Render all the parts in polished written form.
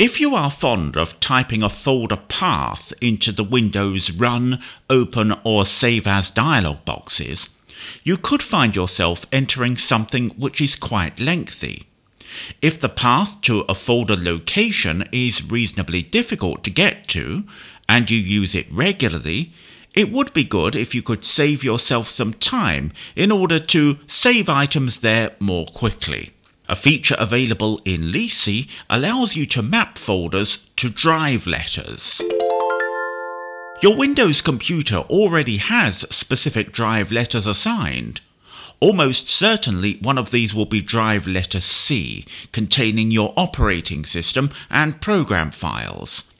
If you are fond of typing a folder path into the Windows Run, Open or Save As dialog boxes, you could find yourself entering something which is quite lengthy. If the path to a folder location is reasonably difficult to get to, and you use it regularly, it would be good if you could save yourself some time in order to save items there more quickly. A feature available in Leasey allows you to map folders to drive letters. Your Windows computer already has specific drive letters assigned. Almost certainly one of these will be drive letter C, containing your operating system and program files.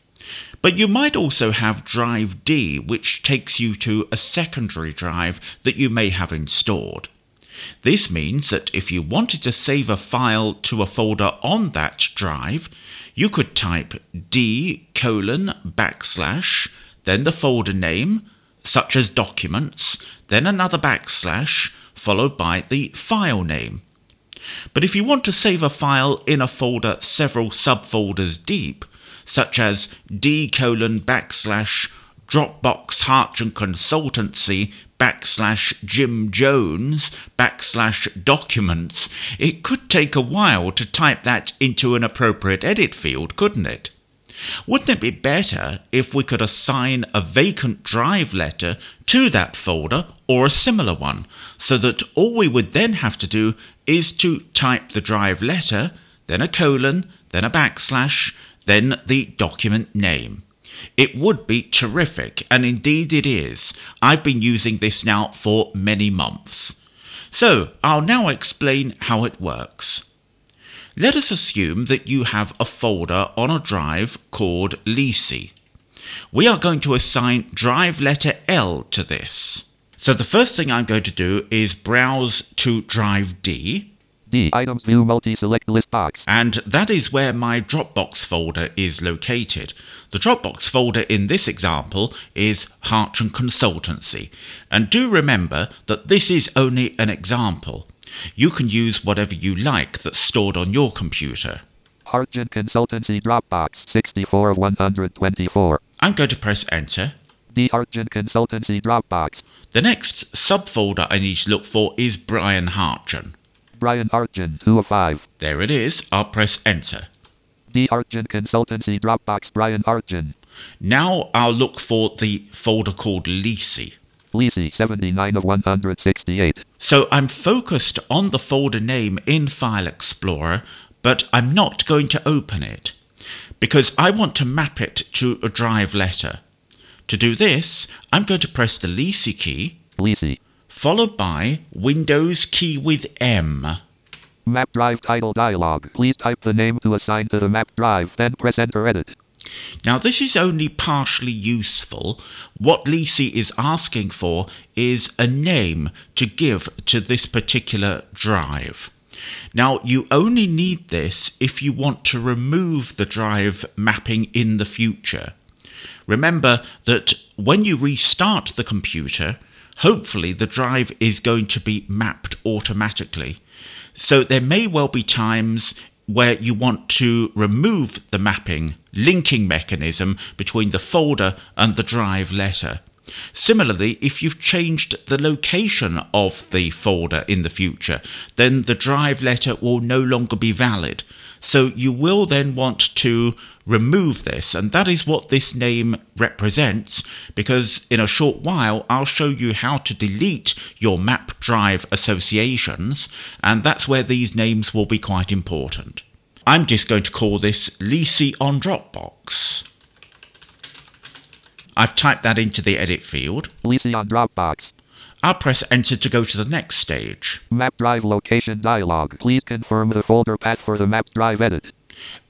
But you might also have drive D, which takes you to a secondary drive that you may have installed. This means that if you wanted to save a file to a folder on that drive, you could type d:\, then the folder name, such as documents, then another \, followed by the file name. But if you want to save a file in a folder several subfolders deep, such as d:\, Dropbox Hartgen Consultancy, \, Jim Jones, \, documents, it could take a while to type that into an appropriate edit field, couldn't it? Wouldn't it be better if we could assign a vacant drive letter to that folder or a similar one, so that all we would then have to do is to type the drive letter, then :, then a \, then the document name? It would be terrific, and indeed it is. I've been using this now for many months. So I'll now explain how it works. Let us assume that you have a folder on a drive called Leasey. We are going to assign drive letter L to this. So the first thing I'm going to do is browse to drive D. D items view multi-select list box. And that is where my Dropbox folder is located. The Dropbox folder in this example is Hartgen Consultancy. And do remember that this is only an example. You can use whatever you like that's stored on your computer. Hartgen Consultancy Dropbox 64 of 124. I'm going to press enter. The Hartgen Consultancy Dropbox. The next subfolder I need to look for is Brian Hartgen. Brian Hartgen, 2 of 5. There it is. I'll press enter. The Hartgen Consultancy Dropbox, Brian Hartgen. Now I'll look for the folder called Leasey. Leasey, 79 of 168. So I'm focused on the folder name in File Explorer, but I'm not going to open it because I want to map it to a drive letter. To do this, I'm going to press the Leasey key. Leasey. Followed by Windows key with M. Map drive title dialog. Please type the name to assign to the map drive, then press enter edit. Now this is only partially useful. What Leasey is asking for is a name to give to this particular drive. Now you only need this if you want to remove the drive mapping in the future. Remember that when you restart the computer, hopefully the drive is going to be mapped automatically. So there may well be times where you want to remove the mapping, linking mechanism between the folder and the drive letter. Similarly, if you've changed the location of the folder in the future, then the drive letter will no longer be valid. So you will then want to remove this, and that is what this name represents, because in a short while I'll show you how to delete your map drive associations, and that's where these names will be quite important. I'm just going to call this Leasey on Dropbox. I've typed that into the edit field. Leasey on Dropbox. I'll press enter to go to the next stage. Map drive location dialog. Please confirm the folder path for the map drive edit.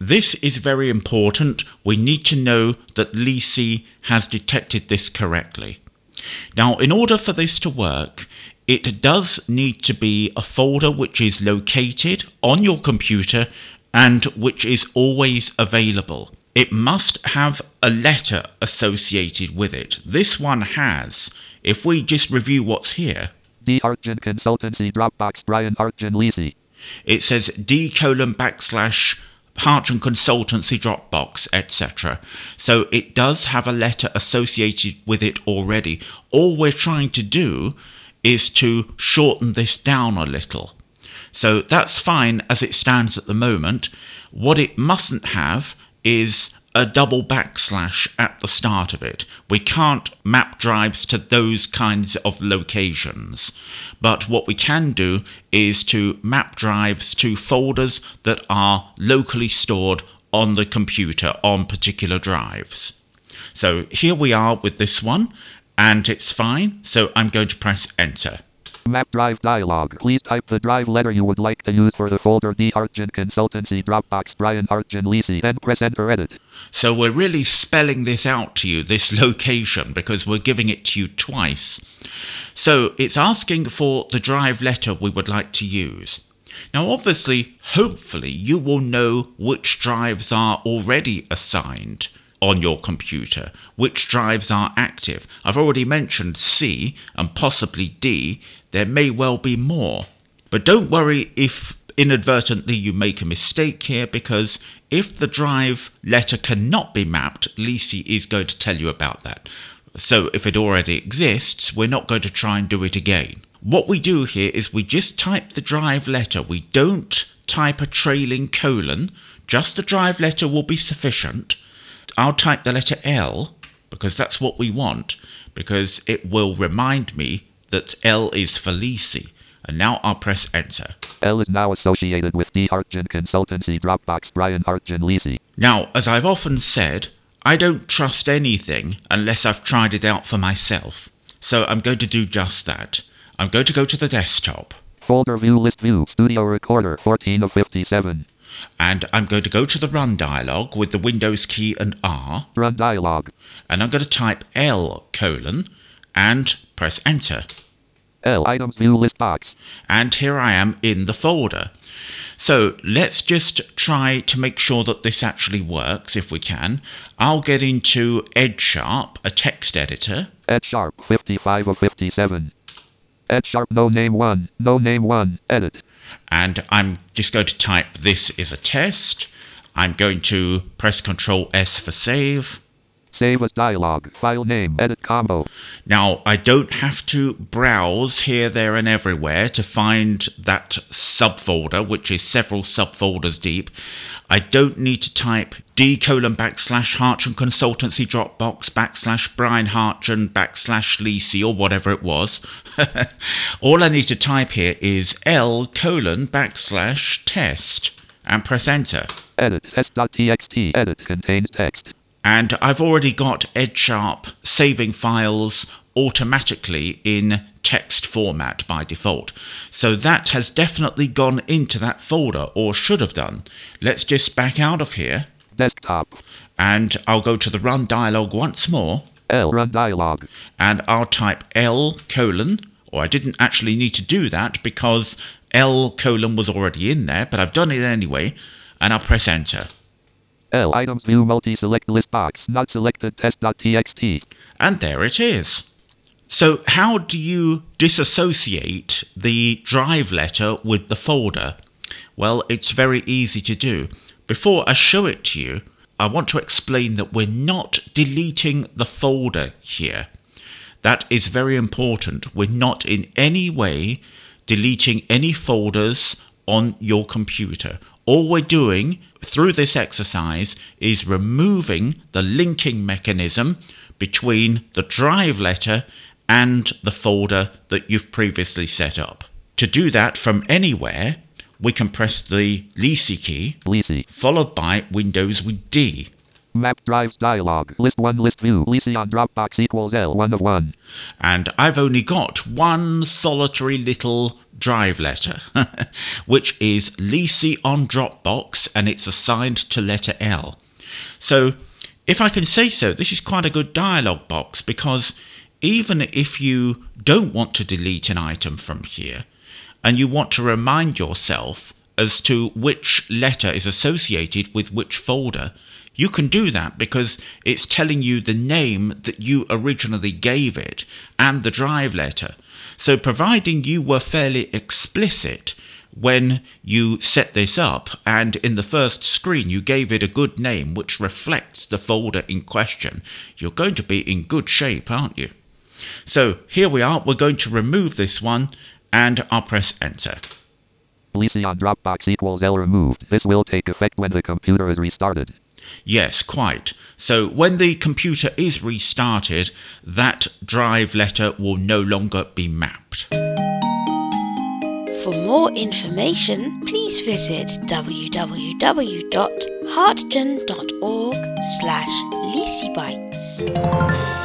This is very important. We need to know that Leasey has detected this correctly. Now, in order for this to work, it does need to be a folder which is located on your computer and which is always available. It must have a letter associated with it. This one has. If we just review what's here. The Hartgen Consultancy Dropbox, Brian Hartgen, Leasey. It says d:\, Hartgen Consultancy Dropbox, etc. So it does have a letter associated with it already. All we're trying to do is to shorten this down a little. So that's fine as it stands at the moment. What it mustn't have is a double backslash at the start of it. We can't map drives to those kinds of locations. But what we can do is to map drives to folders that are locally stored on the computer on particular drives. So here we are with this one, and it's fine. So I'm going to press enter. Map drive dialog. Please type the drive letter you would like to use for the folder D. Hartgen Consultancy Dropbox Brian Hartgen Leasey. Then press enter edit. So we're really spelling this out to you, this location, because we're giving it to you twice. So it's asking for the drive letter we would like to use. Now obviously, hopefully, you will know which drives are already assigned on your computer, which drives are active. I've already mentioned C and possibly D. There may well be more. But don't worry if inadvertently you make a mistake here, because if the drive letter cannot be mapped, Leasey is going to tell you about that. So if it already exists, we're not going to try and do it again. What we do here is we just type the drive letter. We don't type a trailing colon. Just the drive letter will be sufficient. I'll type the letter L, because that's what we want, because it will remind me that L is for Leasey. And now I'll press enter. L is now associated with the Hartgen Consultancy Dropbox Brian Hartgen Leasey. Now, as I've often said, I don't trust anything unless I've tried it out for myself. So I'm going to do just that. I'm going to go to the desktop. Folder view, list view, studio recorder, 14 of 57. And I'm going to go to the Run dialog with the Windows key and R. Run dialog. And I'm going to type L colon and press enter. L items view list box. And here I am in the folder. So let's just try to make sure that this actually works if we can. I'll get into EdgeSharp, a text editor. EdgeSharp 55 of 57. EdgeSharp no name 1, no name 1, edit. And I'm just going to type this is a test. I'm going to press Control S for save. Save as dialog, file name, edit combo. Now, I don't have to browse here, there, and everywhere to find that subfolder, which is several subfolders deep. I don't need to type D:\backslash Hartgen Consultancy Dropbox \backslash Brian Hartgen \backslash Leasey or whatever it was. All I need to type here is L:\backslash test and press enter. Edit test.txt. Edit contains text. And I've already got EdgeSharp saving files automatically in text format by default. So that has definitely gone into that folder, or should have done. Let's just back out of here. Desktop. And I'll go to the Run dialog once more. L Run dialog. And I'll type L colon, or I didn't actually need to do that because L colon was already in there, but I've done it anyway. And I'll press enter. L items view multi-select list box, not selected test.txt. And there it is. So how do you disassociate the drive letter with the folder? Well, it's very easy to do. Before I show it to you, I want to explain that we're not deleting the folder here. That is very important. We're not in any way deleting any folders on your computer. All we're doing through this exercise is removing the linking mechanism between the drive letter and the folder that you've previously set up. To do that from anywhere, we can press the Leasey key, followed by Windows with D. Map drives dialog, list one, list view, Leasey on Dropbox equals L1 of 1. And I've only got one solitary little drive letter, which is Leasey on Dropbox, and it's assigned to letter L. So, if I can say so, this is quite a good dialog box, because even if you don't want to delete an item from here, and you want to remind yourself as to which letter is associated with which folder, you can do that because it's telling you the name that you originally gave it and the drive letter. So providing you were fairly explicit when you set this up, and in the first screen you gave it a good name which reflects the folder in question, you're going to be in good shape, aren't you? So here we are, we're going to remove this one, and I'll press enter. Leasey on Dropbox equals L removed. This will take effect when the computer is restarted. Yes, quite. So when the computer is restarted, that drive letter will no longer be mapped. For more information, please visit www.hartgen.org/leasybytes.